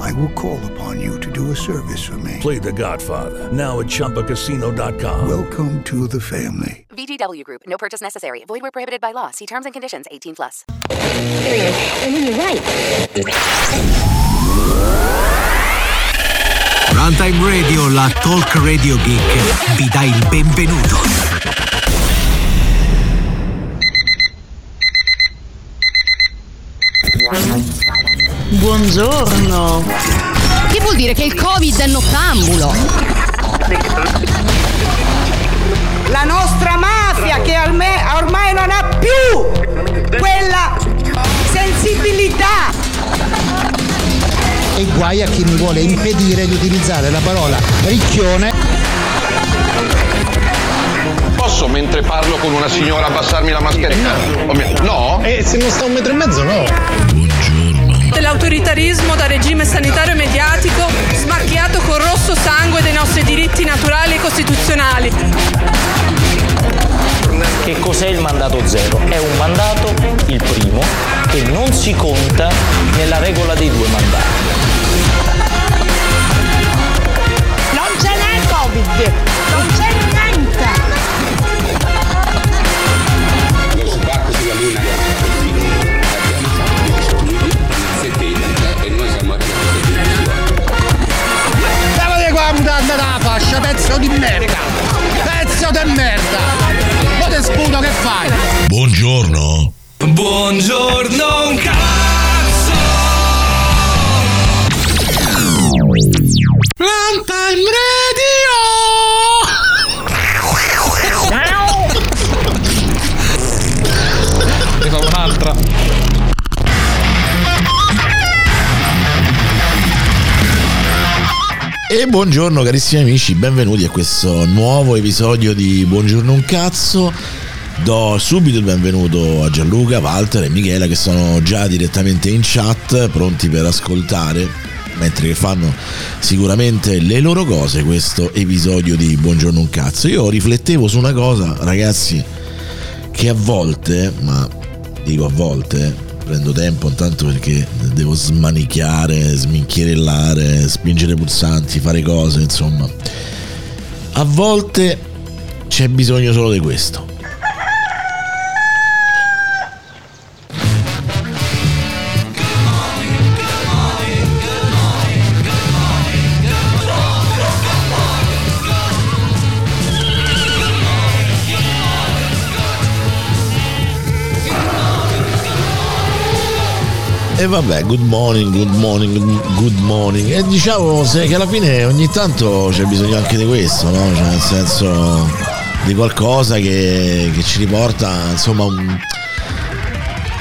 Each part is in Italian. I will call upon you to do a service for me. Play The Godfather, now at ChumbaCasino.com. Welcome to the family. VGW Group, no purchase necessary. Void where prohibited by law. See terms and conditions 18+. You're right. Runtime Radio, la Talk Radio Geek, vi dà il benvenuto. Buongiorno. Che vuol dire che il Covid è nottambulo? La nostra mafia che ormai non ha più quella sensibilità. E guai a chi mi vuole impedire di utilizzare la parola ricchione. Posso, mentre parlo con una signora, abbassarmi la mascherina? No? Se non sto un metro e mezzo, no. Dell'autoritarismo da regime sanitario e mediatico smarchiato col rosso sangue dei nostri diritti naturali e costituzionali. Che cos'è il mandato zero? È un mandato, il primo, che non si conta nella regola dei due mandati. Non ce n'è il Covid, non c'è niente. Lo sbarco sulla luna. Mutanda la fascia, pezzo di merda, ma te sputo che fai? Buongiorno un cazzo. Runtime Radio. Ne fa un'altra. E buongiorno carissimi amici, benvenuti a questo nuovo episodio di Buongiorno un cazzo. Do subito il benvenuto a Gianluca, Walter e Michela che sono già direttamente in chat, pronti per ascoltare, mentre che fanno sicuramente le loro cose, questo episodio di Buongiorno un cazzo. Io riflettevo su una cosa, ragazzi, che a volte, ma dico a volte... prendo tempo intanto perché devo smanicchiare, sminchierellare, spingere pulsanti, fare cose, insomma. A volte c'è bisogno solo di questo. E vabbè, good morning. E diciamo che alla fine ogni tanto c'è bisogno anche di questo, no? Cioè, nel senso di qualcosa che ci riporta, insomma,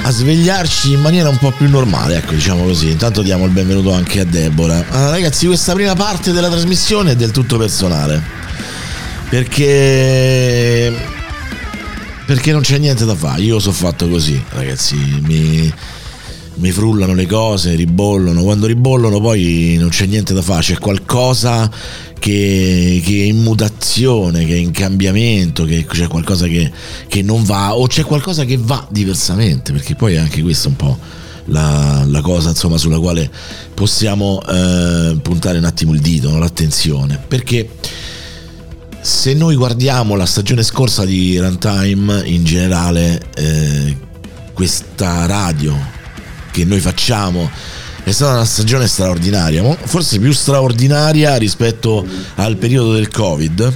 a svegliarci in maniera un po' più normale, ecco, diciamo così. Intanto diamo il benvenuto anche a Debora. Allora, ragazzi, questa prima parte della trasmissione è del tutto personale, perché non c'è niente da fare. Io sono fatto così, ragazzi, mi frullano le cose, ribollono. Quando ribollono poi non c'è niente da fare, c'è qualcosa che è in mutazione, che è in cambiamento, che c'è qualcosa che non va, o c'è qualcosa che va diversamente, perché poi anche questa è un po' la cosa, insomma, sulla quale possiamo puntare un attimo il dito, no? L'attenzione, perché se noi guardiamo la stagione scorsa di Runtime in generale, questa radio che noi facciamo è stata una stagione straordinaria, forse più straordinaria rispetto al periodo del Covid,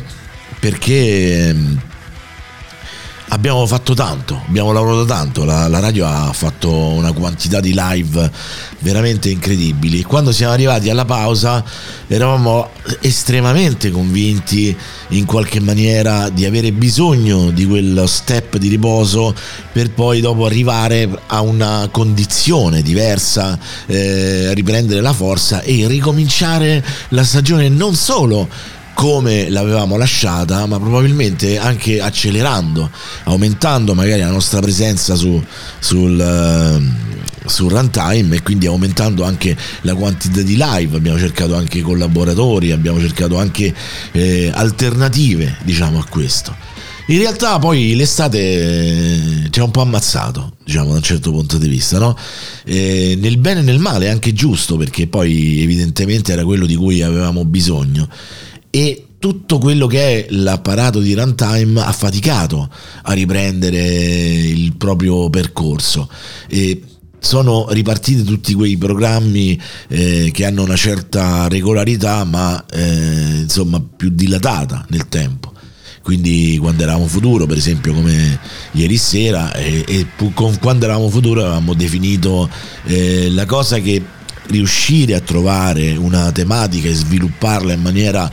perché abbiamo fatto tanto, abbiamo lavorato tanto, la radio ha fatto una quantità di live veramente incredibili. Quando siamo arrivati alla pausa eravamo estremamente convinti in qualche maniera di avere bisogno di quello step di riposo per poi dopo arrivare a una condizione diversa, riprendere la forza e ricominciare la stagione non solo come l'avevamo lasciata, ma probabilmente anche accelerando, aumentando magari la nostra presenza sul Runtime, e quindi aumentando anche la quantità di live. Abbiamo cercato anche collaboratori, abbiamo cercato anche alternative, diciamo, a questo. In realtà poi l'estate ci ha un po' ammazzato, diciamo, da un certo punto di vista, no? Nel bene e nel male, anche giusto, perché poi evidentemente era quello di cui avevamo bisogno, e tutto quello che è l'apparato di Runtime ha faticato a riprendere il proprio percorso, e sono ripartiti tutti quei programmi che hanno una certa regolarità, ma insomma più dilatata nel tempo. Quindi Quando eravamo futuro, per esempio, come ieri sera, e con Quando eravamo futuro avevamo definito la cosa che riuscire a trovare una tematica e svilupparla in maniera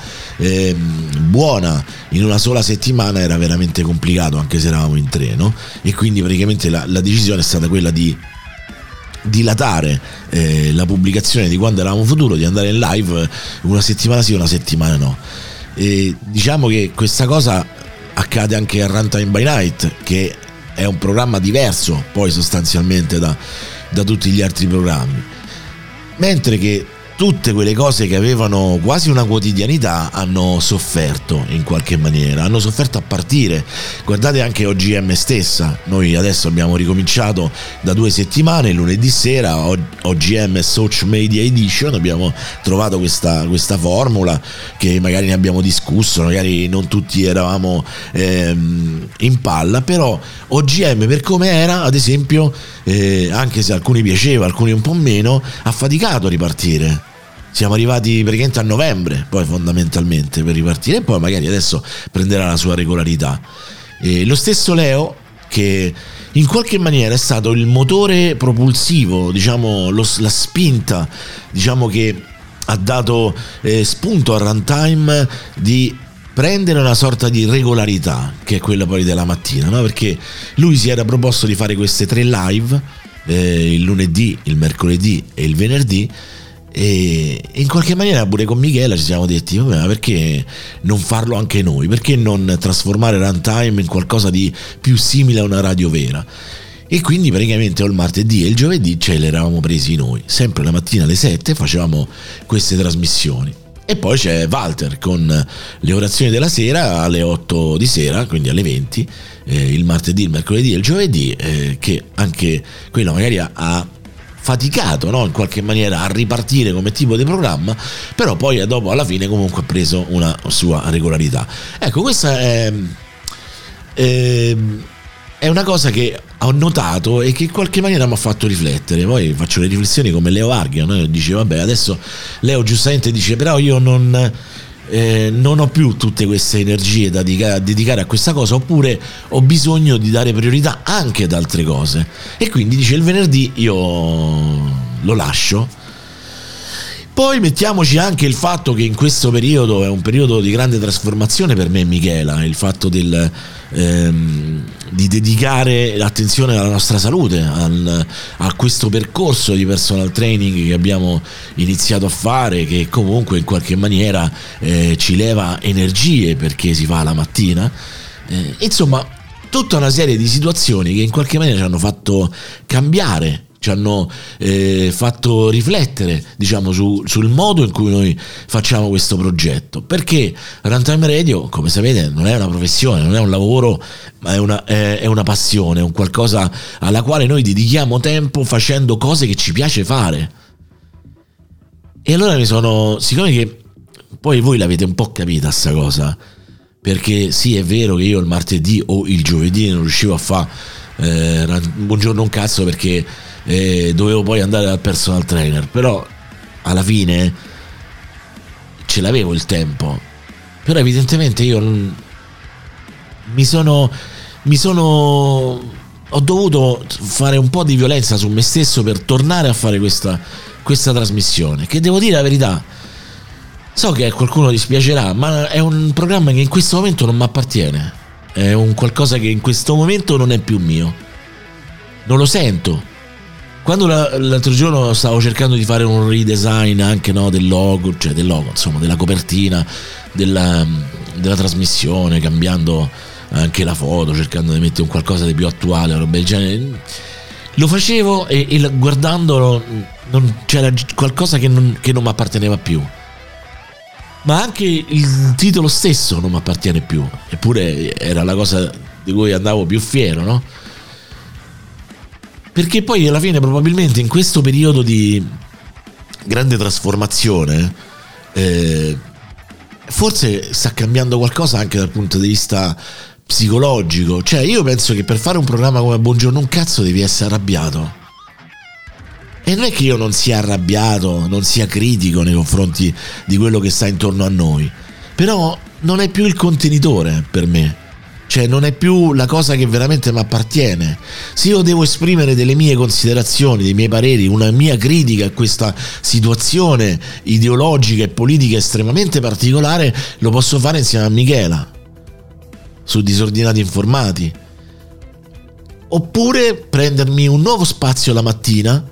buona in una sola settimana era veramente complicato, anche se eravamo in tre, no? E quindi praticamente la decisione è stata quella di dilatare la pubblicazione di Quando eravamo futuro, di andare in live una settimana sì, una settimana no. E diciamo che questa cosa accade anche a Runtime by Night, che è un programma diverso poi sostanzialmente da tutti gli altri programmi, mentre che tutte quelle cose che avevano quasi una quotidianità hanno sofferto in qualche maniera, hanno sofferto a partire. Guardate anche OGM stessa, noi adesso abbiamo ricominciato da 2 settimane, lunedì sera OGM Social Media Edition, abbiamo trovato questa formula che magari ne abbiamo discusso, magari non tutti eravamo in palla, però OGM per come era, ad esempio, anche se alcuni piaceva, alcuni un po' meno, ha faticato a ripartire. Siamo arrivati praticamente a novembre, poi fondamentalmente, per ripartire, e poi magari adesso prenderà la sua regolarità. E lo stesso Leo, che in qualche maniera è stato il motore propulsivo, diciamo, la spinta, diciamo, che ha dato spunto a Runtime di prendere una sorta di regolarità, che è quella poi della mattina, no? Perché lui si era proposto di fare queste 3 live, il lunedì, il mercoledì e il venerdì, e in qualche maniera pure con Michela ci siamo detti: ma perché non farlo anche noi? Perché non trasformare Runtime in qualcosa di più simile a una radio vera? E quindi praticamente il martedì e il giovedì ce l'eravamo presi noi, sempre la mattina alle 7 facevamo queste trasmissioni. E poi c'è Walter con le orazioni della sera alle 8 di sera, quindi alle 20, il martedì, il mercoledì e il giovedì, che anche quello magari ha faticato, no? In qualche maniera a ripartire come tipo di programma, però poi dopo alla fine comunque ha preso una sua regolarità. Ecco, questa è una cosa che ho notato e che in qualche maniera mi ha fatto riflettere. Poi faccio le riflessioni come Leo Varghia, no? Dice vabbè, adesso Leo giustamente dice però io non ho più tutte queste energie da dedicare a questa cosa, oppure ho bisogno di dare priorità anche ad altre cose, e quindi dice il venerdì io lo lascio. Poi mettiamoci anche il fatto che in questo periodo è un periodo di grande trasformazione per me e Michela, il fatto di dedicare l'attenzione alla nostra salute, a questo percorso di personal training che abbiamo iniziato a fare, che comunque in qualche maniera ci leva energie, perché si fa la mattina, insomma tutta una serie di situazioni che in qualche maniera ci hanno fatto cambiare, ci hanno fatto riflettere, diciamo, sul modo in cui noi facciamo questo progetto, perché Runtime Radio, come sapete, non è una professione, non è un lavoro, ma è una passione, è un qualcosa alla quale noi dedichiamo tempo facendo cose che ci piace fare. E allora siccome che poi voi l'avete un po' capita sta cosa, perché sì, è vero che io il martedì o il giovedì non riuscivo a fare buongiorno un cazzo, perché dovevo poi andare dal personal trainer, però alla fine ce l'avevo il tempo, però evidentemente io ho dovuto fare un po' di violenza su me stesso per tornare a fare questa trasmissione, che devo dire la verità, so che a qualcuno dispiacerà, ma è un programma che in questo momento non mi appartiene, è un qualcosa che in questo momento non è più mio, non lo sento. Quando l'altro giorno stavo cercando di fare un redesign anche, no, del logo, cioè del logo, insomma, della copertina della trasmissione, cambiando anche la foto, cercando di mettere un qualcosa di più attuale, roba del genere, lo facevo e guardandolo non c'era qualcosa che non mi apparteneva più. Ma anche il titolo stesso non mi appartiene più, eppure era la cosa di cui andavo più fiero, no? Perché poi alla fine probabilmente in questo periodo di grande trasformazione forse sta cambiando qualcosa anche dal punto di vista psicologico. Cioè, io penso che per fare un programma come Buongiorno un cazzo devi essere arrabbiato. E non è che io non sia arrabbiato, non sia critico nei confronti di quello che sta intorno a noi, però non è più il contenitore per me, cioè non è più la cosa che veramente mi appartiene. Se io devo esprimere delle mie considerazioni, dei miei pareri, una mia critica a questa situazione ideologica e politica estremamente particolare, lo posso fare insieme a Michela su Disordinati Informati, oppure prendermi un nuovo spazio la mattina,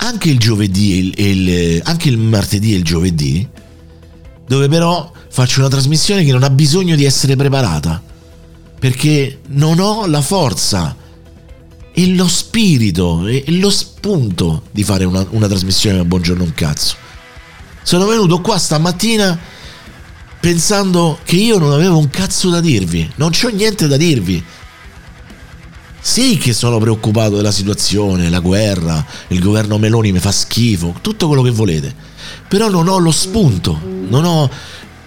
anche il giovedì e anche il martedì e il giovedì, dove però faccio una trasmissione che non ha bisogno di essere preparata, perché non ho la forza e lo spirito e lo spunto di fare una trasmissione a Buongiorno un cazzo. Sono venuto qua stamattina pensando che io non avevo un cazzo da dirvi, non c'ho niente da dirvi. Sì che sono preoccupato della situazione, la guerra, il governo Meloni mi fa schifo, tutto quello che volete, però non ho lo spunto, non ho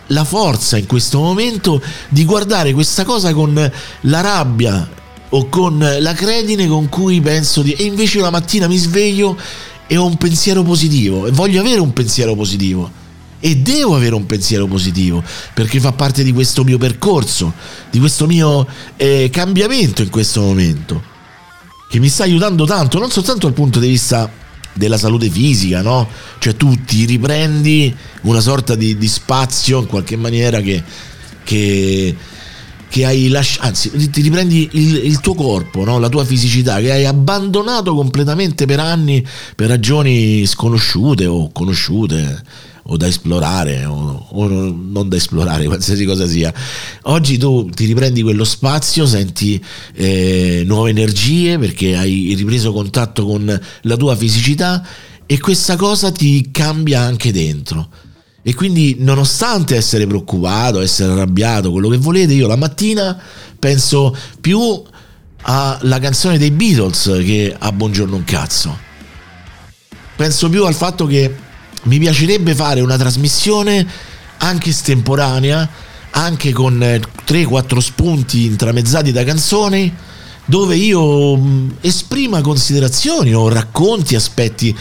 la forza in questo momento di guardare questa cosa con la rabbia o con la credine con cui penso di... E invece la mattina mi sveglio e ho un pensiero positivo, e voglio avere un pensiero positivo, e devo avere un pensiero positivo, perché fa parte di questo mio percorso, di questo mio cambiamento in questo momento, che mi sta aiutando tanto, non soltanto dal punto di vista della salute fisica, no? Cioè tu ti riprendi una sorta di spazio in qualche maniera che hai lasciato, anzi ti riprendi il tuo corpo, no? La tua fisicità che hai abbandonato completamente per anni, per ragioni sconosciute o conosciute o da esplorare o non da esplorare, qualsiasi cosa sia. Oggi tu ti riprendi quello spazio, senti nuove energie perché hai ripreso contatto con la tua fisicità, e questa cosa ti cambia anche dentro. E quindi, nonostante essere preoccupato, essere arrabbiato, quello che volete, io la mattina penso più alla canzone dei Beatles che a Buongiorno un cazzo. Penso più al fatto che mi piacerebbe fare una trasmissione anche estemporanea, anche con 3-4 spunti intramezzati da canzoni, dove io esprima considerazioni o racconti aspetti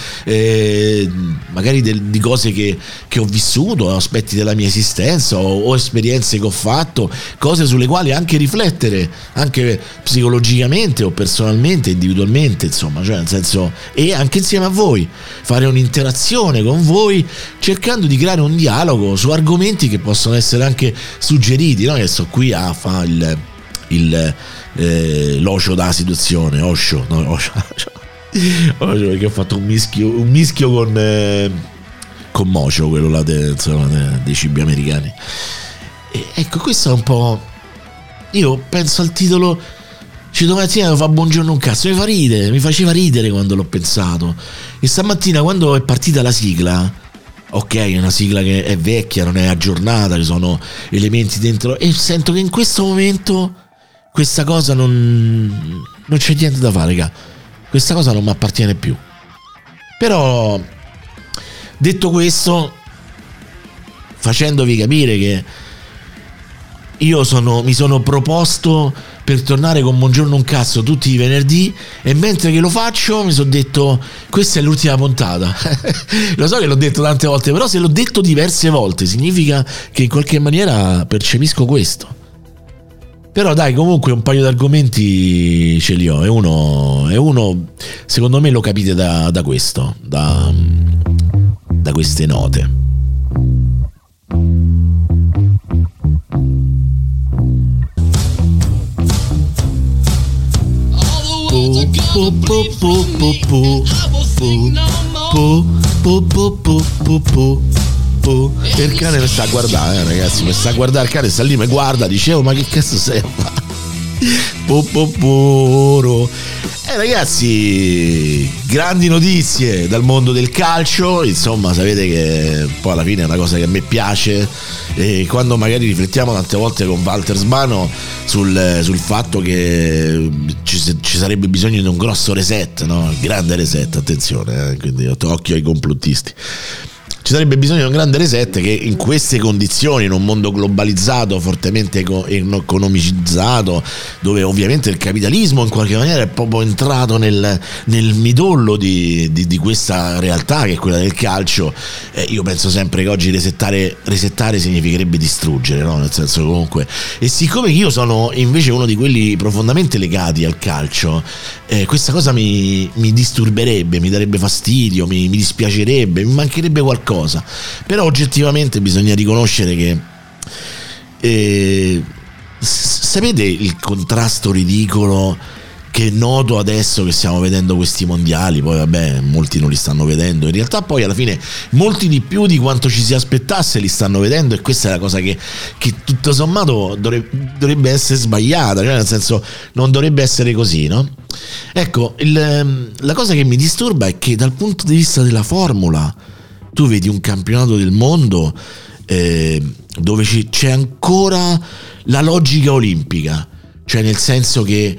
magari di cose che ho vissuto, aspetti della mia esistenza o esperienze che ho fatto, cose sulle quali anche riflettere, anche psicologicamente o personalmente, individualmente, insomma, cioè nel senso, e anche insieme a voi fare un'interazione con voi, cercando di creare un dialogo su argomenti che possono essere anche suggeriti, no? Che sto qui a fare l'ocio della situazione, Osho, perché ho fatto un mischio con Mocio, quello là dei cibi americani. E ecco, questo è un po', io penso al titolo, cioè domattina fa Buongiorno un cazzo, mi faceva ridere quando l'ho pensato, e stamattina quando è partita la sigla, ok, è una sigla che è vecchia, non è aggiornata, ci sono elementi dentro, e sento che in questo momento questa cosa non c'è niente da fare, raga. Questa cosa non mi appartiene più. Però, detto questo, facendovi capire che io mi sono proposto per tornare con Buongiorno un cazzo tutti i venerdì, e mentre che lo faccio mi sono detto questa è l'ultima puntata. Lo so che l'ho detto tante volte, però se l'ho detto diverse volte significa che in qualche maniera percepisco questo. Però dai, comunque un paio di argomenti ce li ho, e uno secondo me lo capite da questo, da queste note. Il cane mi sta a guardare, ragazzi, mi sta a guardare, il cane sta lì, mi guarda, dicevo, ma che cazzo sei? Ragazzi, grandi notizie dal mondo del calcio, insomma, sapete che poi alla fine è una cosa che a me piace, e quando magari riflettiamo tante volte con Walter Sbano sul fatto che ci sarebbe bisogno di un grosso reset, no? Un grande reset, attenzione, quindi occhio ai complottisti. Ci sarebbe bisogno di un grande reset che in queste condizioni, in un mondo globalizzato, fortemente economicizzato, dove ovviamente il capitalismo in qualche maniera è proprio entrato nel midollo di questa realtà che è quella del calcio, io penso sempre che oggi resettare significherebbe distruggere, no? Nel senso, comunque, e siccome io sono invece uno di quelli profondamente legati al calcio, questa cosa mi disturberebbe, mi darebbe fastidio, mi dispiacerebbe, mi mancherebbe qualcosa. Però oggettivamente bisogna riconoscere che sapete il contrasto ridicolo che è noto adesso che stiamo vedendo questi mondiali, poi vabbè molti non li stanno vedendo, in realtà poi alla fine molti di più di quanto ci si aspettasse li stanno vedendo, e questa è la cosa che tutto sommato dovrebbe essere sbagliata, cioè nel senso non dovrebbe essere così, no? Ecco, la cosa che mi disturba è che dal punto di vista della formula tu vedi un campionato del mondo dove c'è ancora la logica olimpica, cioè nel senso che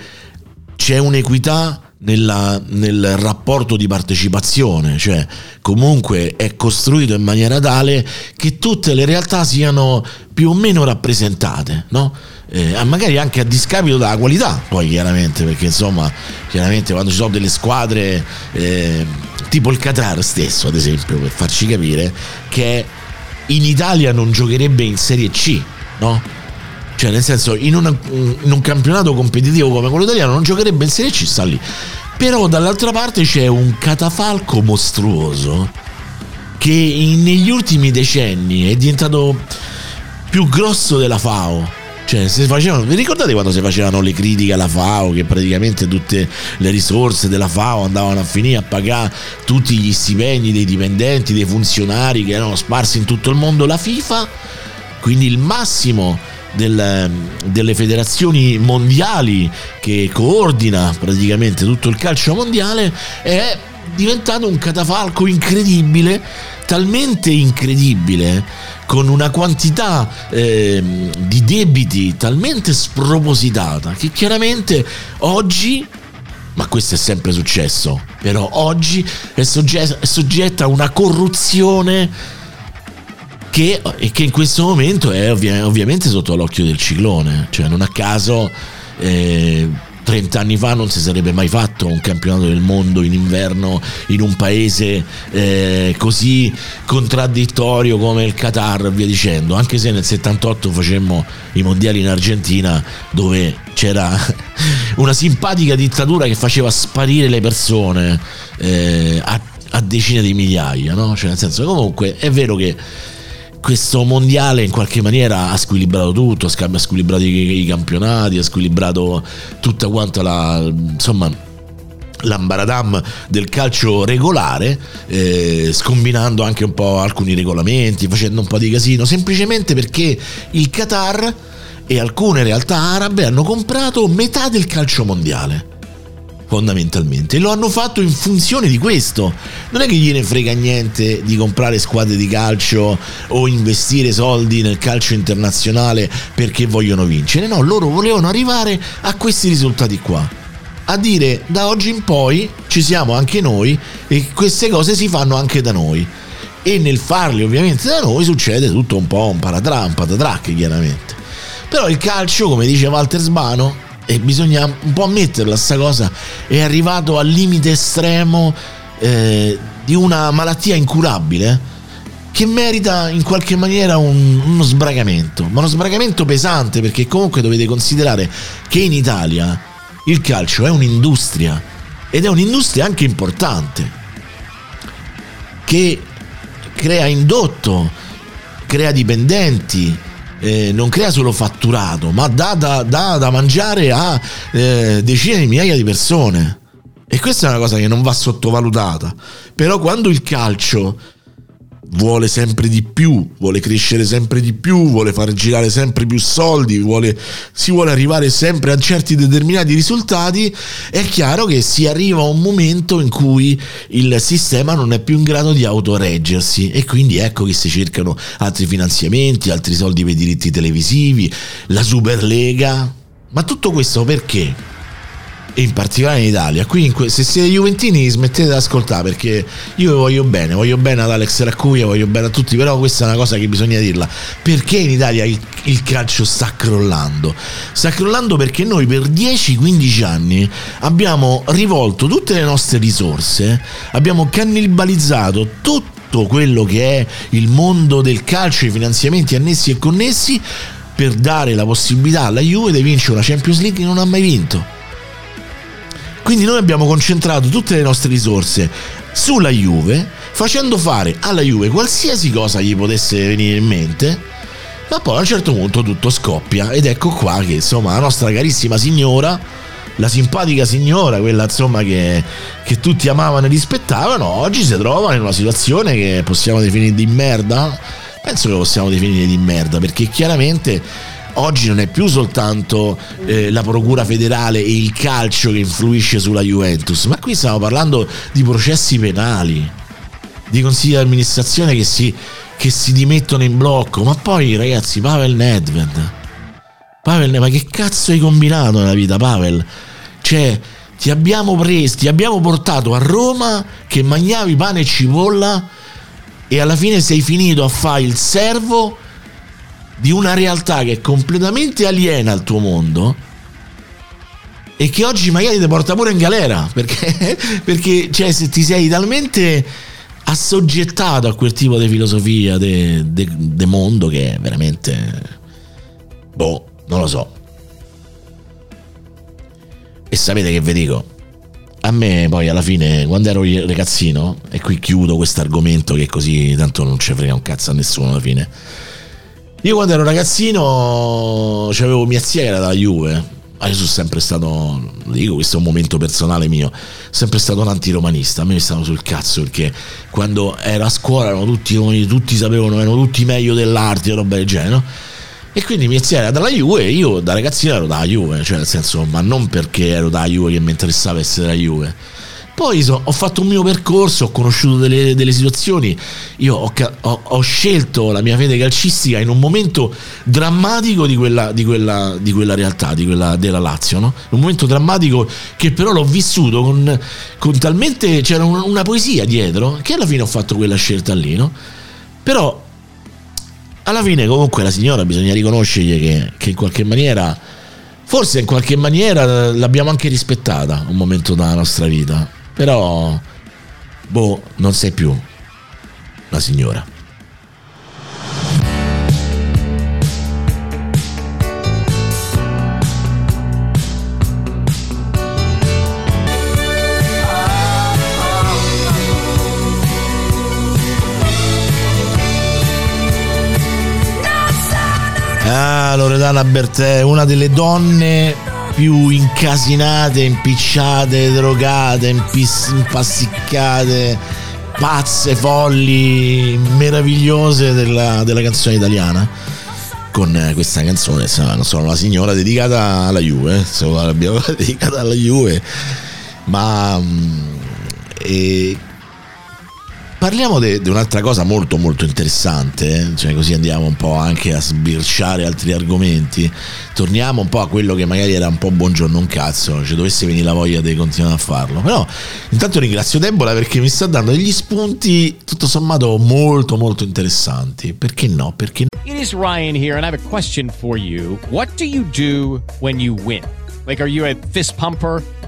c'è un'equità nel rapporto di partecipazione, cioè comunque è costruito in maniera tale che tutte le realtà siano più o meno rappresentate, no? Magari anche a discapito della qualità, poi chiaramente, perché insomma chiaramente quando ci sono delle squadre tipo il Qatar stesso, ad esempio, per farci capire, che in Italia non giocherebbe in Serie C, no? Cioè nel senso, in un campionato competitivo come quello italiano non giocherebbe in Serie C, sta lì. Però dall'altra parte c'è un catafalco mostruoso che negli ultimi decenni è diventato più grosso della FAO. Cioè, vi ricordate quando si facevano le critiche alla FAO, che praticamente tutte le risorse della FAO andavano a finire a pagare tutti gli stipendi dei dipendenti, dei funzionari che erano sparsi in tutto il mondo? La FIFA, quindi il massimo delle federazioni mondiali che coordina praticamente tutto il calcio mondiale, è diventato un catafalco incredibile, talmente incredibile, con una quantità di debiti talmente spropositata che chiaramente oggi, ma questo è sempre successo, però oggi è soggetta a una corruzione che in questo momento è ovviamente sotto l'occhio del ciclone. Cioè non a caso 30 anni fa non si sarebbe mai fatto un campionato del mondo in inverno in un paese così contraddittorio come il Qatar, via dicendo, anche se nel 78 facemmo i mondiali in Argentina, dove c'era una simpatica dittatura che faceva sparire le persone a decine di migliaia, no? Cioè nel senso, comunque è vero che questo mondiale in qualche maniera ha squilibrato tutto, ha squilibrato i campionati, ha squilibrato tutta quanta l'ambaradam del calcio regolare, scombinando anche un po' alcuni regolamenti, facendo un po' di casino, semplicemente perché il Qatar e alcune realtà arabe hanno comprato metà del calcio mondiale, fondamentalmente, e lo hanno fatto in funzione di questo. Non è che gliene frega niente di comprare squadre di calcio o investire soldi nel calcio internazionale perché vogliono vincere, no, loro volevano arrivare a questi risultati qua, a dire da oggi in poi ci siamo anche noi e queste cose si fanno anche da noi, e nel farle ovviamente da noi succede tutto un po' un patatrac, chiaramente. Però il calcio, come dice Walter Sbano, e bisogna un po' ammetterla sta cosa, è arrivato al limite estremo di una malattia incurabile che merita in qualche maniera uno sbragamento, ma uno sbragamento pesante, perché comunque dovete considerare che in Italia il calcio è un'industria, ed è un'industria anche importante, che crea indotto, crea dipendenti, non crea solo fatturato, ma dà da mangiare a decine di migliaia di persone. E questa è una cosa che non va sottovalutata. Però quando il calcio vuole sempre di più, vuole crescere sempre di più, vuole far girare sempre più soldi, si vuole arrivare sempre a certi determinati risultati, è chiaro che si arriva a un momento in cui il sistema non è più in grado di autoreggersi, e quindi ecco che si cercano altri finanziamenti, altri soldi per i diritti televisivi, la Superlega. Ma tutto questo perché? E in particolare in Italia, qui se siete juventini smettete di ascoltare, perché io voglio bene ad Alex Raccuya, voglio bene a tutti, però questa è una cosa che bisogna dirla, perché in Italia il calcio sta crollando, perché noi per 10-15 anni abbiamo rivolto tutte le nostre risorse, abbiamo cannibalizzato tutto quello che è il mondo del calcio, i finanziamenti annessi e connessi, per dare la possibilità alla Juve di vincere una Champions League che non ha mai vinto. Quindi noi abbiamo concentrato tutte le nostre risorse sulla Juve, facendo fare alla Juve qualsiasi cosa gli potesse venire in mente, ma poi a un certo punto tutto scoppia, ed ecco qua che insomma la nostra carissima signora, la simpatica signora, quella insomma che tutti amavano e rispettavano, oggi si trova in una situazione che possiamo definire di merda? Penso che possiamo definire di merda, perché chiaramente oggi non è più soltanto la procura federale e il calcio che influisce sulla Juventus, ma qui stiamo parlando di processi penali, di consigli di amministrazione che si dimettono in blocco. Ma poi ragazzi, Pavel Nedved, ma che cazzo hai combinato nella vita, Pavel? Cioè, ti abbiamo portato a Roma che mangiavi pane e cipolla, e alla fine sei finito a fare il servo di una realtà che è completamente aliena al tuo mondo, e che oggi magari ti porta pure in galera, perché cioè, se ti sei talmente assoggettato a quel tipo di filosofia de mondo, che è veramente boh, non lo so. E sapete che vi dico, a me poi alla fine, quando ero ragazzino, e qui chiudo questo argomento che così tanto non ci frega un cazzo a nessuno alla fine, io quando ero ragazzino c'avevo mia zia che era dalla Juve, ma io sono sempre stato, dico questo è un momento personale mio, sempre stato un antiromanista. A me mi stavano sul cazzo, perché quando ero a scuola erano tutti sapevano, erano tutti meglio dell'arte e roba del genere, no? E quindi mia zia era dalla Juve e io da ragazzino ero dalla Juve, cioè nel senso, ma non perché ero dalla Juve che mi interessava essere dalla Juve. Poi ho fatto un mio percorso, ho conosciuto delle situazioni, io ho scelto la mia fede calcistica in un momento drammatico di quella realtà, di quella della Lazio, no? Un momento drammatico che però l'ho vissuto con talmente, c'era una poesia dietro, che alla fine ho fatto quella scelta lì, no? Però alla fine comunque la signora bisogna riconoscergli che in qualche maniera, forse in qualche maniera l'abbiamo anche rispettata un momento della nostra vita. Però, boh, non sei più la signora. Ah, Loredana Bertè, una delle donne più incasinate, impicciate, drogate, impasticcate, pazze, folli, meravigliose della canzone italiana, con questa canzone, non sono una signora dedicata alla Juve, insomma, l'abbiamo dedicata alla Juve, ma parliamo di un'altra cosa molto molto interessante, cioè così andiamo un po' anche a sbirciare altri argomenti, torniamo un po' a quello che magari era un po' buongiorno un cazzo, cioè dovesse venire la voglia di continuare a farlo. Però intanto ringrazio Debora perché mi sta dando degli spunti tutto sommato molto molto interessanti, perché no, perché no. It is Ryan here and I have a question for you. What do when you win? Like, are you a fist pumper,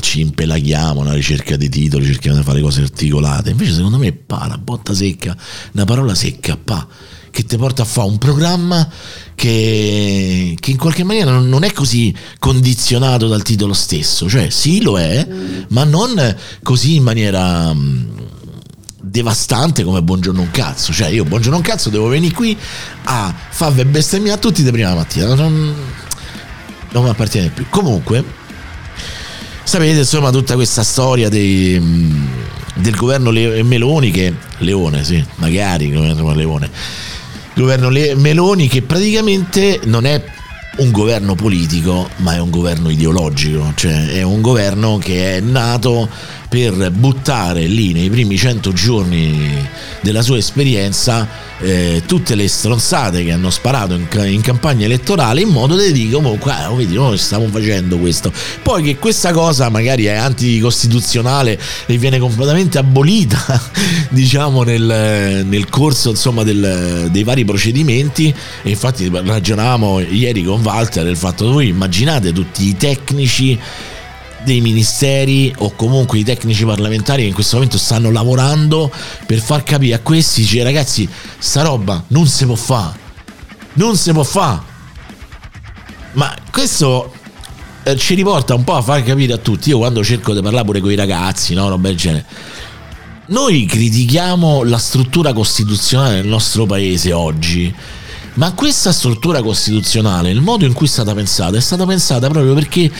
ci impelaghiamo alla ricerca di titoli, cerchiamo di fare cose articolate. Invece secondo me una botta secca, una parola secca, che ti porta a fare un programma che in qualche maniera non è così condizionato dal titolo stesso. Cioè sì, lo è, ma non così in maniera devastante come Buongiorno un cazzo. Cioè io Buongiorno un cazzo devo venire qui a farvi bestemmiare a tutti di prima mattina, non mi appartiene più. Comunque sapete, insomma, tutta questa storia del governo Meloni che... Leone, sì, magari, governo Leone. Governo Meloni che praticamente non è un governo politico, ma è un governo ideologico. Cioè è un governo che è nato per buttare lì nei primi 100 giorni della sua esperienza tutte le stronzate che hanno sparato in campagna elettorale, in modo da dire comunque vedi, noi stiamo facendo questo, poi che questa cosa magari è anticostituzionale e viene completamente abolita diciamo nel corso, insomma, dei vari procedimenti. E infatti ragionavamo ieri con Walter del fatto che voi immaginate tutti i tecnici dei ministeri o comunque i tecnici parlamentari che in questo momento stanno lavorando per far capire a questi, cioè, ragazzi, sta roba non si può fare, non si può fare. Ma questo ci riporta un po' a far capire a tutti, io quando cerco di parlare pure con i ragazzi, no, roba del genere, noi critichiamo la struttura costituzionale del nostro paese oggi, ma questa struttura costituzionale, il modo in cui è stata pensata proprio perché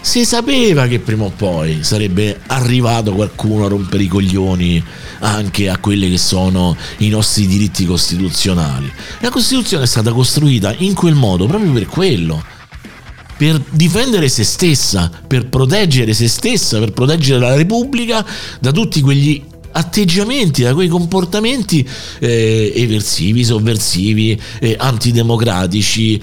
si sapeva che prima o poi sarebbe arrivato qualcuno a rompere i coglioni anche a quelli che sono i nostri diritti costituzionali. La Costituzione è stata costruita in quel modo proprio per quello, per difendere se stessa, per proteggere se stessa, per proteggere la Repubblica da tutti quegli atteggiamenti, da quei comportamenti eversivi, sovversivi, antidemocratici,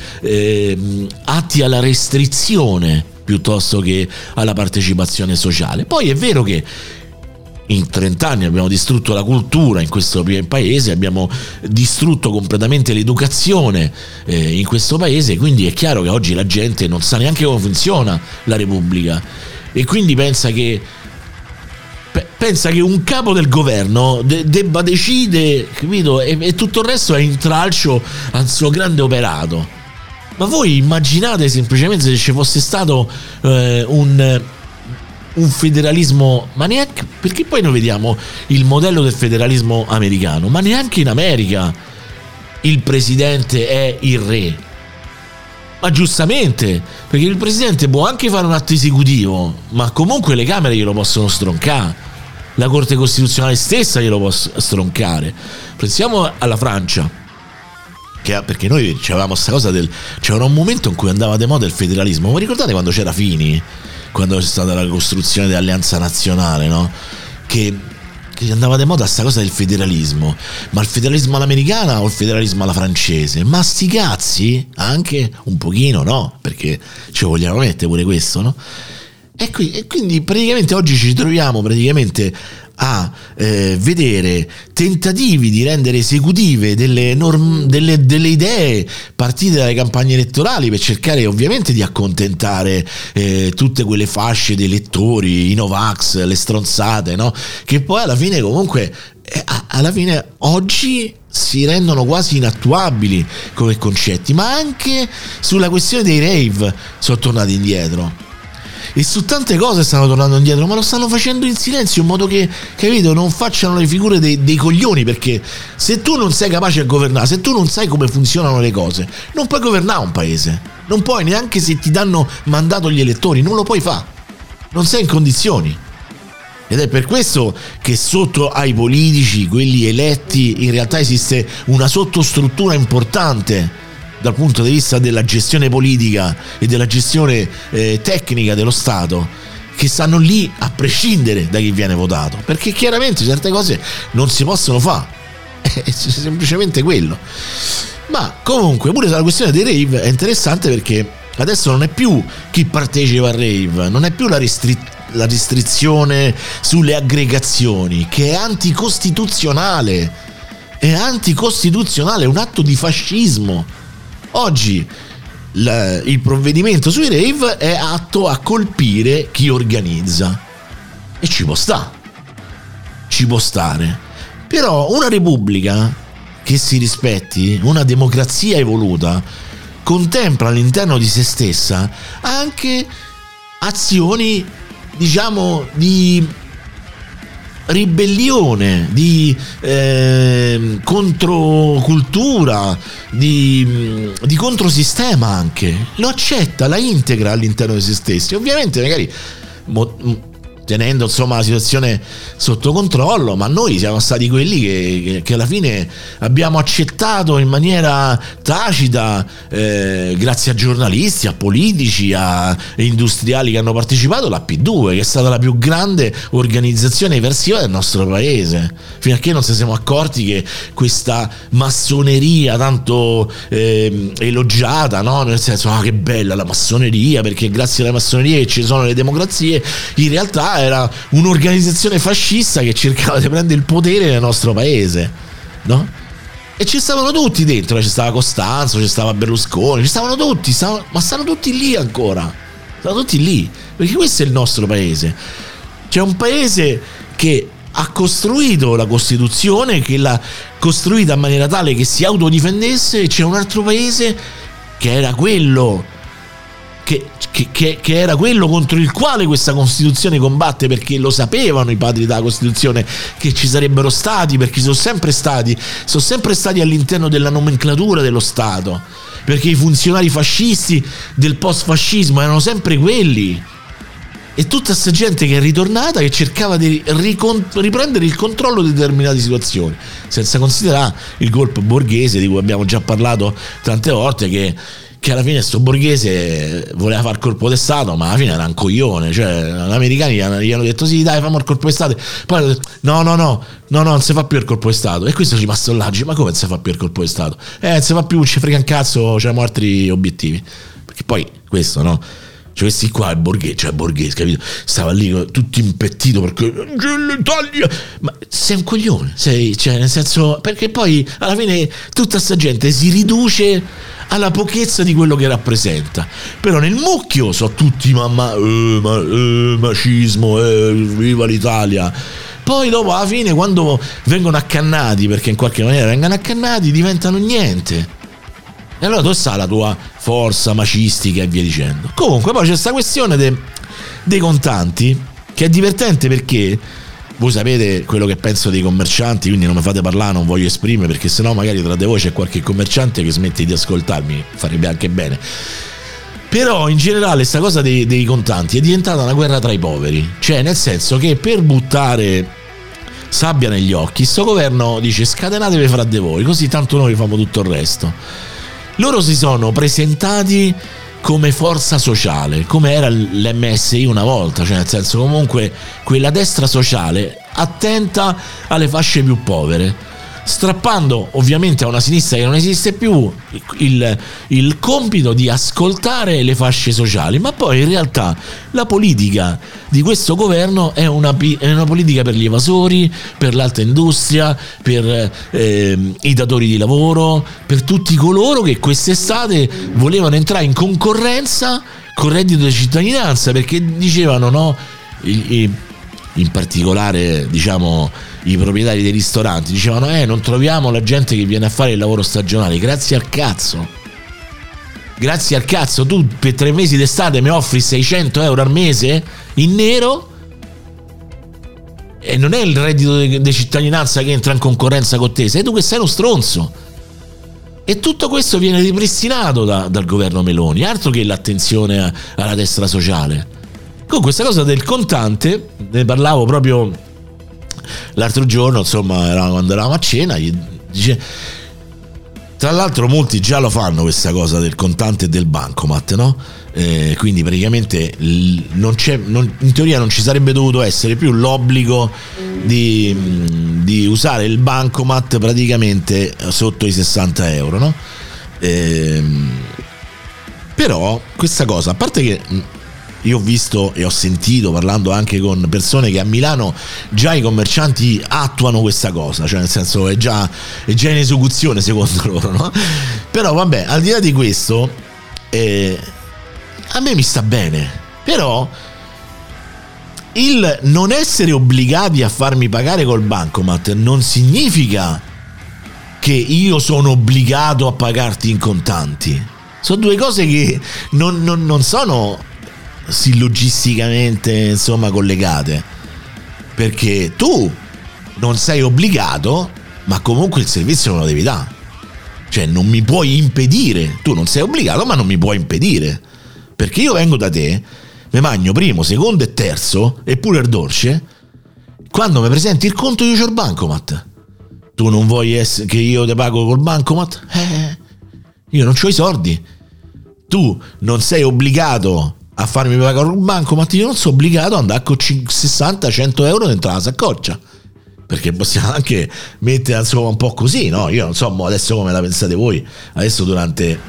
atti alla restrizione piuttosto che alla partecipazione sociale. Poi è vero che in 30 anni abbiamo distrutto la cultura in questo paese, abbiamo distrutto completamente l'educazione in questo paese, quindi è chiaro che oggi la gente non sa neanche come funziona la Repubblica e quindi pensa che un capo del governo debba decidere, capito? E tutto il resto è intralcio al suo grande operato. Ma voi immaginate semplicemente se ci fosse stato un federalismo, ma neanche, perché poi noi vediamo il modello del federalismo americano, ma neanche in America il presidente è il re. Ma giustamente, perché il presidente può anche fare un atto esecutivo, ma comunque le camere glielo possono stroncare, la Corte Costituzionale stessa glielo può stroncare. Pensiamo alla Francia, perché noi c'avevamo sta cosa c'era un momento in cui andava di moda il federalismo. Vi ricordate quando c'era Fini, quando c'è stata la costruzione dell'Alleanza Nazionale, no? Che andava di moda sta cosa del federalismo, ma il federalismo all'americana o il federalismo alla francese? Ma sti cazzi, anche un pochino, no? Perché ci vogliamo mettere pure questo, no? E quindi praticamente oggi ci troviamo praticamente a vedere tentativi di rendere esecutive delle idee partite dalle campagne elettorali per cercare ovviamente di accontentare tutte quelle fasce di elettori, i Novax, le stronzate, no? Che poi alla fine comunque oggi si rendono quasi inattuabili come concetti. Ma anche sulla questione dei rave sono tornati indietro, e su tante cose stanno tornando indietro, ma lo stanno facendo in silenzio in modo che, capito, non facciano le figure dei coglioni, perché se tu non sei capace a governare, se tu non sai come funzionano le cose, non puoi governare un paese, non puoi, neanche se ti danno mandato gli elettori, non lo puoi fare, non sei in condizioni. Ed è per questo che sotto ai politici, quelli eletti, in realtà esiste una sottostruttura importante dal punto di vista della gestione politica e della gestione tecnica dello Stato, che stanno lì a prescindere da chi viene votato, perché chiaramente certe cose non si possono fare, è semplicemente quello. Ma comunque pure la questione dei rave è interessante, perché adesso non è più chi partecipa al rave, non è più la restrizione sulle aggregazioni, che è anticostituzionale, è un atto di fascismo. Oggi il provvedimento sui rave è atto a colpire chi organizza, e ci può sta, ci può stare. Però una repubblica che si rispetti, una democrazia evoluta, contempla all'interno di se stessa anche azioni, diciamo, di ribellione, di controcultura, di controsistema anche. Lo accetta, la integra all'interno di se stessi, ovviamente magari tenendo insomma la situazione sotto controllo, ma noi siamo stati quelli che alla fine abbiamo accettato in maniera tacita, grazie a giornalisti, a politici, a industriali che hanno partecipato, la P2, che è stata la più grande organizzazione eversiva del nostro paese, fino a che non ci siamo accorti che questa massoneria tanto elogiata, no? Nel senso, ah, che bella la massoneria, perché grazie alla massoneria ci sono le democrazie, in realtà era un'organizzazione fascista che cercava di prendere il potere nel nostro paese, no? E ci stavano tutti dentro, ci stava Costanzo, ci stava Berlusconi, ci stavano tutti, ma stanno tutti lì ancora, stanno tutti lì, perché questo è il nostro paese. C'è un paese che ha costruito la Costituzione, che l'ha costruita in maniera tale che si autodifendesse, e c'è un altro paese che era quello che era quello contro il quale questa Costituzione combatte, perché lo sapevano i padri della Costituzione che ci sarebbero stati, perché sono sempre stati all'interno della nomenclatura dello Stato, perché i funzionari fascisti del post-fascismo erano sempre quelli, e tutta questa gente che è ritornata, che cercava di riprendere il controllo di determinate situazioni, senza considerare il golpe borghese di cui abbiamo già parlato tante volte, che alla fine sto borghese voleva fare il colpo di Stato, ma alla fine era un coglione, cioè gli americani gli hanno detto sì dai, famo il colpo di Stato, poi hanno detto no, non si fa più il colpo di Stato, e questo ci passa l'agio, ma come non si fa più il colpo di Stato? Non si fa più, ci frega un cazzo, c'erano altri obiettivi, perché poi questo, no? Cioè questi qua, il borghese, cioè borghese, capito? Stava lì tutto impettito perché l'Italia, ma sei un coglione, sei, cioè nel senso, perché poi alla fine tutta sta gente si riduce alla pochezza di quello che rappresenta. Però nel mucchio so tutti macismo, viva l'Italia. Poi dopo alla fine, quando vengono accannati, perché in qualche maniera vengono accannati, diventano niente. E allora dove sta la tua forza macistica e via dicendo? Comunque poi c'è questa questione dei contanti, che è divertente, perché voi sapete quello che penso dei commercianti, quindi non mi fate parlare, non voglio esprimere, perché sennò magari tra di voi c'è qualche commerciante che smette di ascoltarmi, farebbe anche bene. Però in generale sta cosa dei contanti è diventata una guerra tra i poveri, cioè nel senso che per buttare sabbia negli occhi sto governo dice scatenatevi fra di voi, così tanto noi famo tutto il resto. Loro si sono presentati come forza sociale, come era l'MSI una volta, cioè nel senso comunque quella destra sociale attenta alle fasce più povere, strappando ovviamente a una sinistra che non esiste più il compito di ascoltare le fasce sociali, ma poi in realtà la politica di questo governo è una politica per gli evasori, per l'alta industria, per i datori di lavoro, per tutti coloro che quest'estate volevano entrare in concorrenza con reddito di cittadinanza, perché dicevano no, in particolare diciamo i proprietari dei ristoranti dicevano non troviamo la gente che viene a fare il lavoro stagionale. Grazie al cazzo tu per 3 mesi d'estate mi offri 600 euro al mese in nero, e non è il reddito di cittadinanza che entra in concorrenza con te, sei tu che sei uno stronzo. E tutto questo viene ripristinato dal governo Meloni, altro che l'attenzione alla destra sociale. Con questa cosa del contante ne parlavo proprio l'altro giorno, insomma, quando eravamo a cena, tra l'altro molti già lo fanno questa cosa del contante e del bancomat, no? Quindi praticamente in teoria non ci sarebbe dovuto essere più l'obbligo di usare il bancomat praticamente sotto i 60 euro, no? Però questa cosa, a parte che io ho visto e ho sentito, parlando anche con persone, che a Milano già i commercianti attuano questa cosa, cioè nel senso è già in esecuzione secondo loro, no? Però vabbè, al di là di questo, a me mi sta bene, però il non essere obbligati a farmi pagare col bancomat non significa che io sono obbligato a pagarti in contanti. Sono due cose che non sono sillogisticamente, insomma, collegate, perché tu non sei obbligato, ma comunque il servizio non lo devi dare. Cioè non mi puoi impedire, tu non sei obbligato, ma non mi puoi impedire, perché io vengo da te, mi magno primo, secondo e terzo, eppure il dolce, quando mi presenti il conto io c'ho il bancomat. Tu non vuoi che io te pago col bancomat? Io non c'ho i soldi. Tu non sei obbligato a farmi pagare col bancomat, io non sono obbligato ad andare con 60-100 euro dentro la saccoccia, perché possiamo anche mettere, insomma, un po' così, no? Io non so adesso come la pensate voi. Adesso durante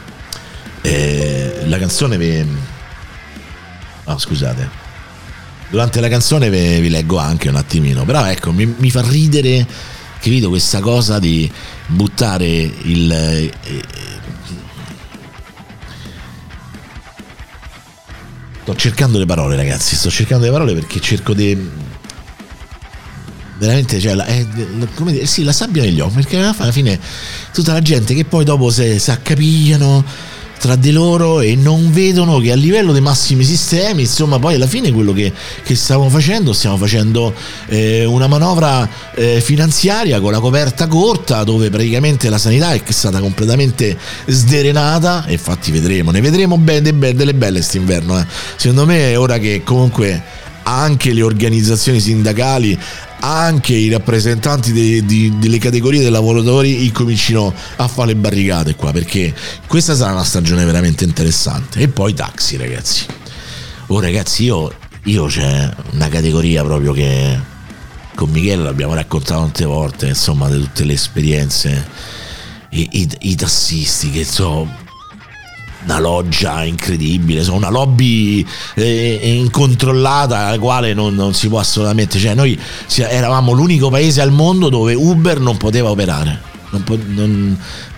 la canzone durante la canzone vi leggo anche un attimino, però ecco, mi fa ridere, che vedo questa cosa di buttare sto cercando le parole, ragazzi, perché cerco di... veramente, cioè, come dire, sì, la sabbia negli occhi, perché alla fine tutta la gente che poi dopo si accapigliano tra di loro e non vedono che a livello dei massimi sistemi, insomma, poi alla fine quello che stiamo facendo una manovra finanziaria con la coperta corta, dove praticamente la sanità è stata completamente sdrenata. E infatti ne vedremo delle belle st'inverno, secondo me. Ora che comunque anche le organizzazioni sindacali, anche i rappresentanti delle categorie dei lavoratori incominciano a fare le barricate qua, perché questa sarà una stagione veramente interessante. E poi taxi, ragazzi. Oh ragazzi, io c'è una categoria proprio che con Michela l'abbiamo raccontato tante volte, insomma, di tutte le esperienze, i tassisti che sono una loggia incredibile, sono una lobby incontrollata, alla quale non si può assolutamente, cioè noi eravamo l'unico paese al mondo dove Uber non poteva operare,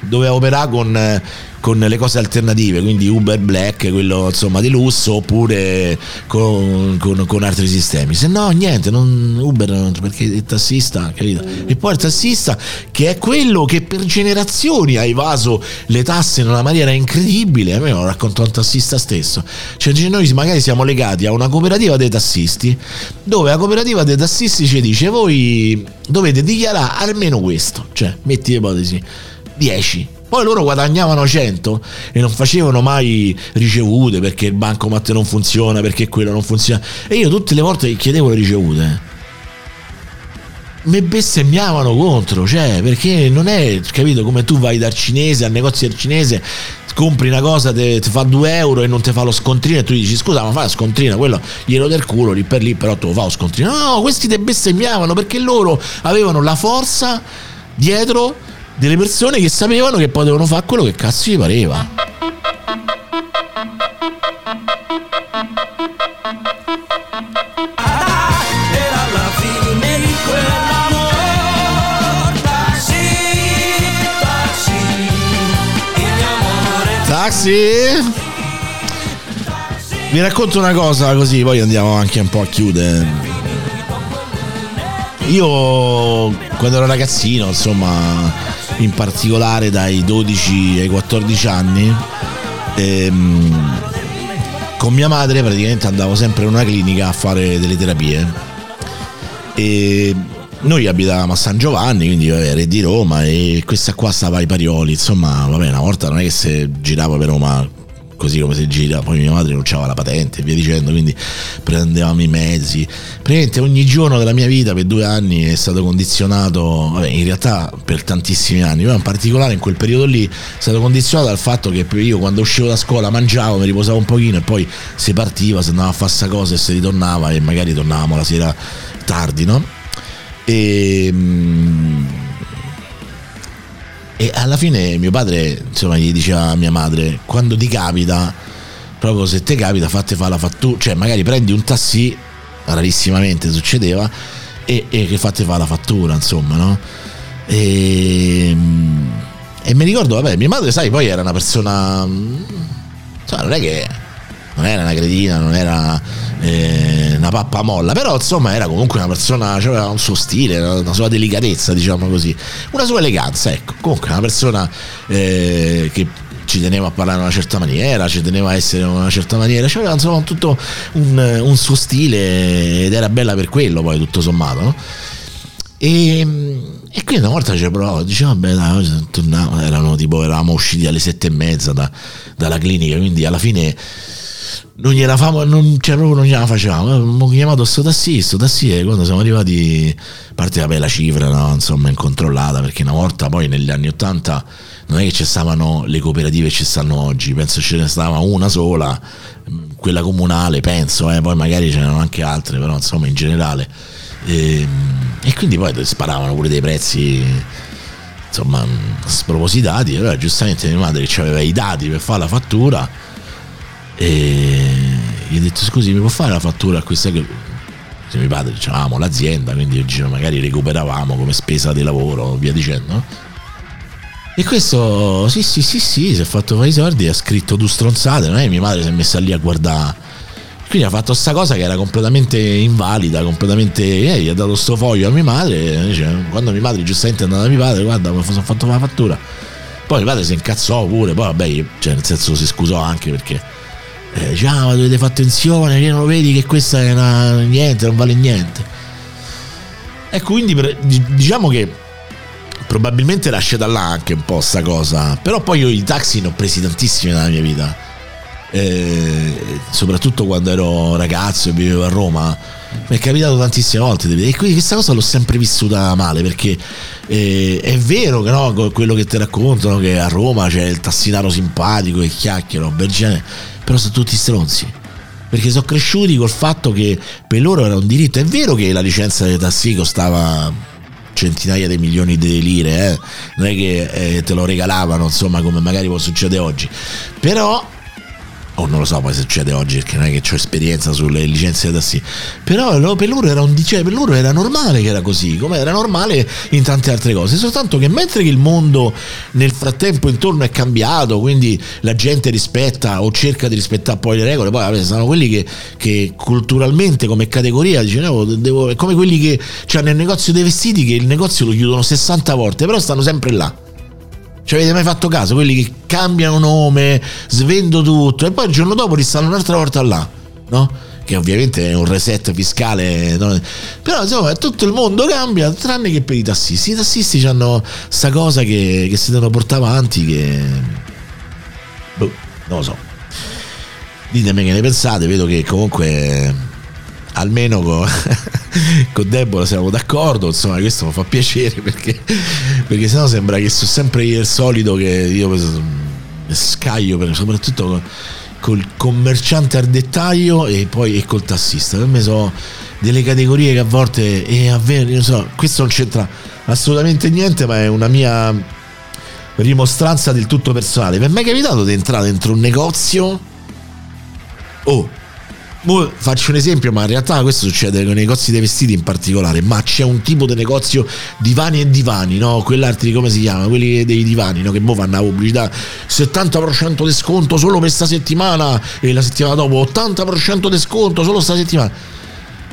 doveva operare con le cose alternative, quindi Uber Black, quello insomma di lusso, oppure con altri sistemi. Se no niente, Uber, perché il tassista, capito? E poi il tassista, che è quello che per generazioni ha evaso le tasse in una maniera incredibile. A me lo raccontò un tassista stesso, cioè noi magari siamo legati a una cooperativa dei tassisti, dove la cooperativa dei tassisti ci dice: voi dovete dichiarare almeno questo, cioè metti ipotesi 10, poi loro guadagnavano 100 e non facevano mai ricevute, perché il bancomat non funziona, perché quello non funziona. E io tutte le volte che chiedevo le ricevute mi bestemmiavano contro, cioè, perché non è, capito, come tu vai dal cinese, al negozio del cinese, compri una cosa, ti fa 2 euro e non ti fa lo scontrino, e tu dici: scusa, ma fa la scontrina, quello glielo del culo lì per lì, però te lo fa lo scontrino. No, questi ti bestemmiavano, perché loro avevano la forza dietro delle persone che sapevano che potevano fare quello che cazzo gli pareva. Era la fine di quella morta. Taxi. Vi racconto una cosa, così poi andiamo anche un po' a chiudere. Io quando ero ragazzino, insomma, in particolare dai 12 ai 14 anni, con mia madre praticamente andavo sempre in una clinica a fare delle terapie, e noi abitavamo a San Giovanni, quindi era di Roma, e questa qua stava ai Parioli, insomma, vabbè, una volta non è che si girava per Roma così come si gira, poi mia madre non c'aveva la patente e via dicendo, quindi prendevamo i mezzi. Praticamente ogni giorno della mia vita per 2 anni è stato condizionato, vabbè, in realtà per tantissimi anni, ma in particolare in quel periodo lì è stato condizionato dal fatto che io, quando uscivo da scuola, mangiavo, mi riposavo un pochino e poi si partiva, si andava a fare sta cosa e si ritornava, e magari tornavamo la sera tardi, no? E alla fine mio padre, insomma, gli diceva a mia madre: quando ti capita, proprio se te capita, fate fare la fattura, cioè magari prendi un taxi, rarissimamente succedeva, e che fate fare la fattura, insomma, no? E mi ricordo, vabbè, mia madre, sai, poi era una persona Insomma, non era una cretina, non era una pappamolla, però insomma era comunque una persona, cioè aveva un suo stile, una sua delicatezza, diciamo così, una sua eleganza, ecco. Comunque una persona che ci teneva a parlare in una certa maniera, ci teneva a essere in una certa maniera, cioè aveva insomma tutto un suo stile ed era bella per quello, poi tutto sommato, no? E quindi una volta ci provavo, dicevo vabbè dai, tornavo, eravamo usciti alle 7:30 dalla clinica, quindi alla fine non gliela facevamo. Abbiamo chiamato sto tassista, quando siamo arrivati, a parte vabbè, la cifra, no? Insomma, incontrollata, perché una volta, poi negli anni 80 non è che ci stavano le cooperative che ci stanno oggi, penso ce ne stava una sola, quella comunale, penso, poi magari ce n'erano anche altre, però insomma in generale. E quindi poi sparavano pure dei prezzi insomma spropositati, allora giustamente mia madre che aveva i dati per fare la fattura, e gli ho detto scusi, mi può fare la fattura a questa, che mio padre avevamo l'azienda, quindi magari recuperavamo come spesa di lavoro via dicendo, e questo sì si è fatto fare i soldi e ha scritto due stronzate, non è? Mia madre si è messa lì a guardare. Quindi ha fatto sta cosa che era completamente invalida, completamente. Gli ha dato sto foglio a mia madre. Dice, quando mia madre giustamente è andata da mio padre, guarda, mi sono fatto la fattura. Poi mio padre si incazzò pure, poi vabbè, cioè nel senso si scusò anche perché dice, ma dovete fare attenzione, che non vedi che questa è una niente, non vale niente. E quindi diciamo che probabilmente nasce da là anche un po' sta cosa. Però poi io i taxi ne ho presi tantissimi nella mia vita. Soprattutto quando ero ragazzo e vivevo a Roma, mi è capitato tantissime volte, e quindi questa cosa l'ho sempre vissuta male, perché è vero che no, quello che ti raccontano che a Roma c'è il tassinaro simpatico che chiacchiera, però sono tutti stronzi, perché sono cresciuti col fatto che per loro era un diritto. È vero che la licenza del tassi costava centinaia di milioni di lire, non è che te lo regalavano, insomma, come magari può succedere oggi, però non lo so poi se succede oggi, perché non è che ho esperienza sulle licenze di tassi, però per loro era normale che era così, come era normale in tante altre cose, soltanto che mentre che il mondo nel frattempo intorno è cambiato, quindi la gente rispetta o cerca di rispettare poi le regole, poi sono quelli che culturalmente come categoria dicono, è come quelli che cioè nel negozio dei vestiti, che il negozio lo chiudono 60 volte però stanno sempre là. Cioè, avete mai fatto caso? Quelli che cambiano nome, svendo tutto e poi il giorno dopo ristanno un'altra volta là, no? Che ovviamente è un reset fiscale, no? Però insomma tutto il mondo cambia, tranne che per i tassisti. I tassisti hanno sta cosa che si devono portare avanti, che boh, non lo so. Ditemi che ne pensate, vedo che comunque almeno con Debora siamo d'accordo, insomma questo mi fa piacere, perché sennò sembra che sono sempre il solito che io scaglio, soprattutto col commerciante al dettaglio e poi col tassista. Per me sono delle categorie che a volte questo non c'entra assolutamente niente, ma è una mia rimostranza del tutto personale. Per me è capitato di entrare dentro un negozio, faccio un esempio, ma in realtà questo succede con i negozi dei vestiti in particolare, ma c'è un tipo di negozio divani, no? Quell'altri, come si chiama? Quelli dei divani, no? Che mo fanno la pubblicità, 70% di sconto solo per sta settimana e la settimana dopo 80% di sconto solo sta settimana.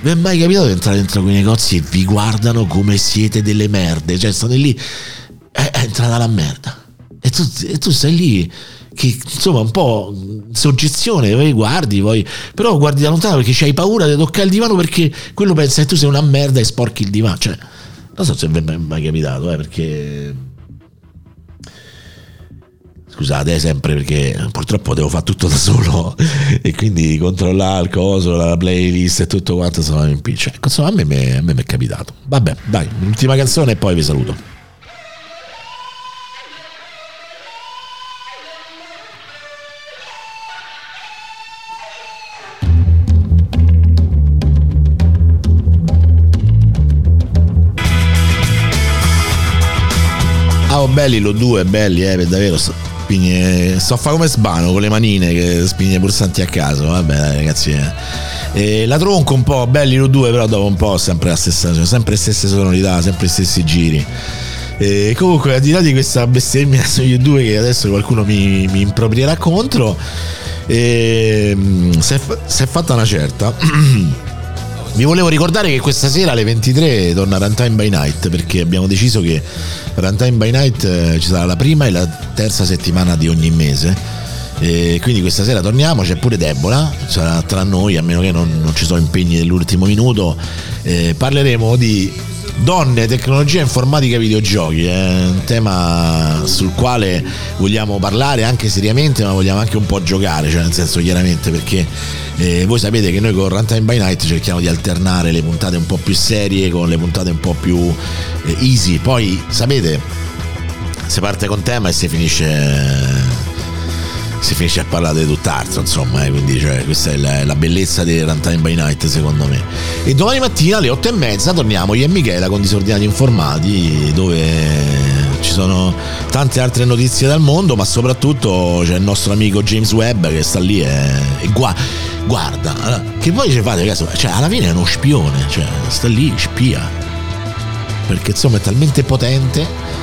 Vi è mai capitato di entrare dentro quei negozi e vi guardano come siete delle merde? Cioè state lì, è entrata la merda e tu stai lì che insomma un po' soggezione, poi guardi, però guardi da lontano perché c'hai paura di toccare il divano, perché quello pensa che tu sei una merda e sporchi il divano. Cioè non so se vi è mai capitato, perché scusate sempre, perché purtroppo devo fare tutto da solo e quindi controllare il coso, la playlist e tutto quanto, sono in piccio, ecco, insomma a me mi è capitato. Vabbè dai, l'ultima canzone e poi vi saluto. Belli lo due, belli per davvero, sto a fare come Sbano con le manine che spinge pulsanti a caso. Vabbè dai, ragazzi, la tronco un po', belli lo due, però dopo un po' sempre la stessa, sempre le stesse sonorità, sempre gli stessi giri, E comunque, al di là di questa bestemmia sugli due che adesso qualcuno mi improprierà contro, si è fatta una certa. Vi volevo ricordare che questa sera alle 23 torna Runtime by Night, perché abbiamo deciso che Runtime by Night ci sarà la prima e la terza settimana di ogni mese. E quindi questa sera torniamo, c'è pure Debora, sarà tra noi, a meno che non ci sono impegni dell'ultimo minuto. Parleremo di donne, tecnologia, informatica e videogiochi. È un tema sul quale vogliamo parlare anche seriamente, ma vogliamo anche un po' giocare, cioè nel senso, chiaramente, perché voi sapete che noi con Runtime by Night cerchiamo di alternare le puntate un po' più serie con le puntate un po' più easy. Poi sapete, si parte con tema e si finisce a parlare di tutt'altro, insomma, quindi, cioè, questa è la bellezza di Runtime by Night, secondo me. E domani mattina alle 8:30 torniamo io e Michela con Disordinati Informati, dove ci sono tante altre notizie dal mondo, ma soprattutto c'è il nostro amico James Webb che sta lì e guarda, che poi ci fate caso, cioè alla fine è uno spione, cioè sta lì, spia, perché insomma è talmente potente.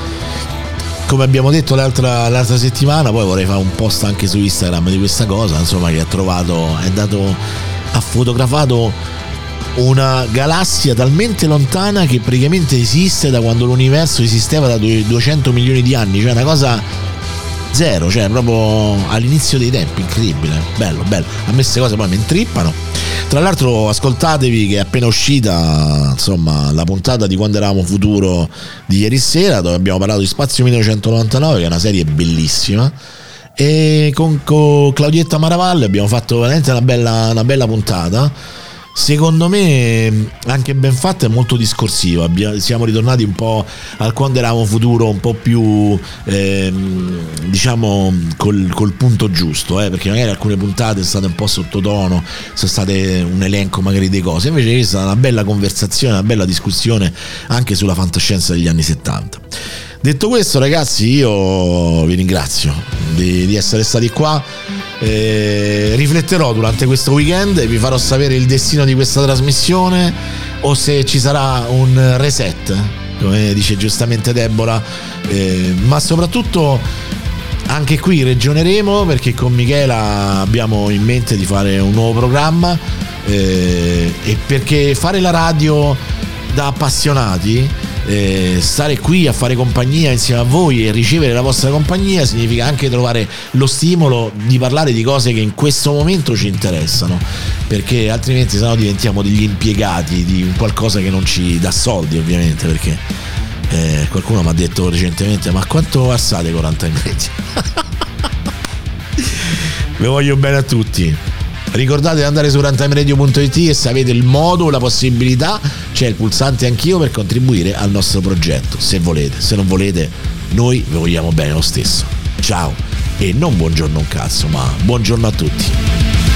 Come abbiamo detto l'altra settimana, poi vorrei fare un post anche su Instagram di questa cosa, insomma, che ha fotografato una galassia talmente lontana che praticamente esiste da quando l'universo esisteva da 200 milioni di anni, cioè una cosa zero, cioè proprio all'inizio dei tempi, incredibile, bello, a me queste cose poi mi intrippano. Tra l'altro ascoltatevi che è appena uscita, insomma, la puntata di Quando eravamo futuro di ieri sera, dove abbiamo parlato di Spazio 1999, che è una serie bellissima, e con Claudietta Maravalli abbiamo fatto veramente una bella puntata, secondo me anche ben fatta e molto discorsiva. Siamo ritornati un po' al Quando eravamo futuro, un po' più diciamo col punto giusto, perché magari alcune puntate sono state un po' sottotono, sono state un elenco magari di cose, invece è stata una bella conversazione, una bella discussione anche sulla fantascienza degli anni 70. Detto questo, ragazzi, io vi ringrazio di essere stati qua. Rifletterò durante questo weekend e vi farò sapere il destino di questa trasmissione, o se ci sarà un reset, come dice giustamente Debora, ma soprattutto anche qui ragioneremo, perché con Michela abbiamo in mente di fare un nuovo programma, e perché fare la radio da appassionati, stare qui a fare compagnia insieme a voi e ricevere la vostra compagnia, significa anche trovare lo stimolo di parlare di cose che in questo momento ci interessano, perché altrimenti sennò diventiamo degli impiegati di qualcosa che non ci dà soldi, ovviamente, perché qualcuno mi ha detto recentemente: ma quanto alzate 40 inglesi? Vi voglio bene a tutti. Ricordate di andare su runtimeradio.it e se avete il modo o la possibilità c'è il pulsante anch'io per contribuire al nostro progetto, se volete. Se non volete, noi vi vogliamo bene lo stesso. Ciao, e non buongiorno un cazzo, ma buongiorno a tutti.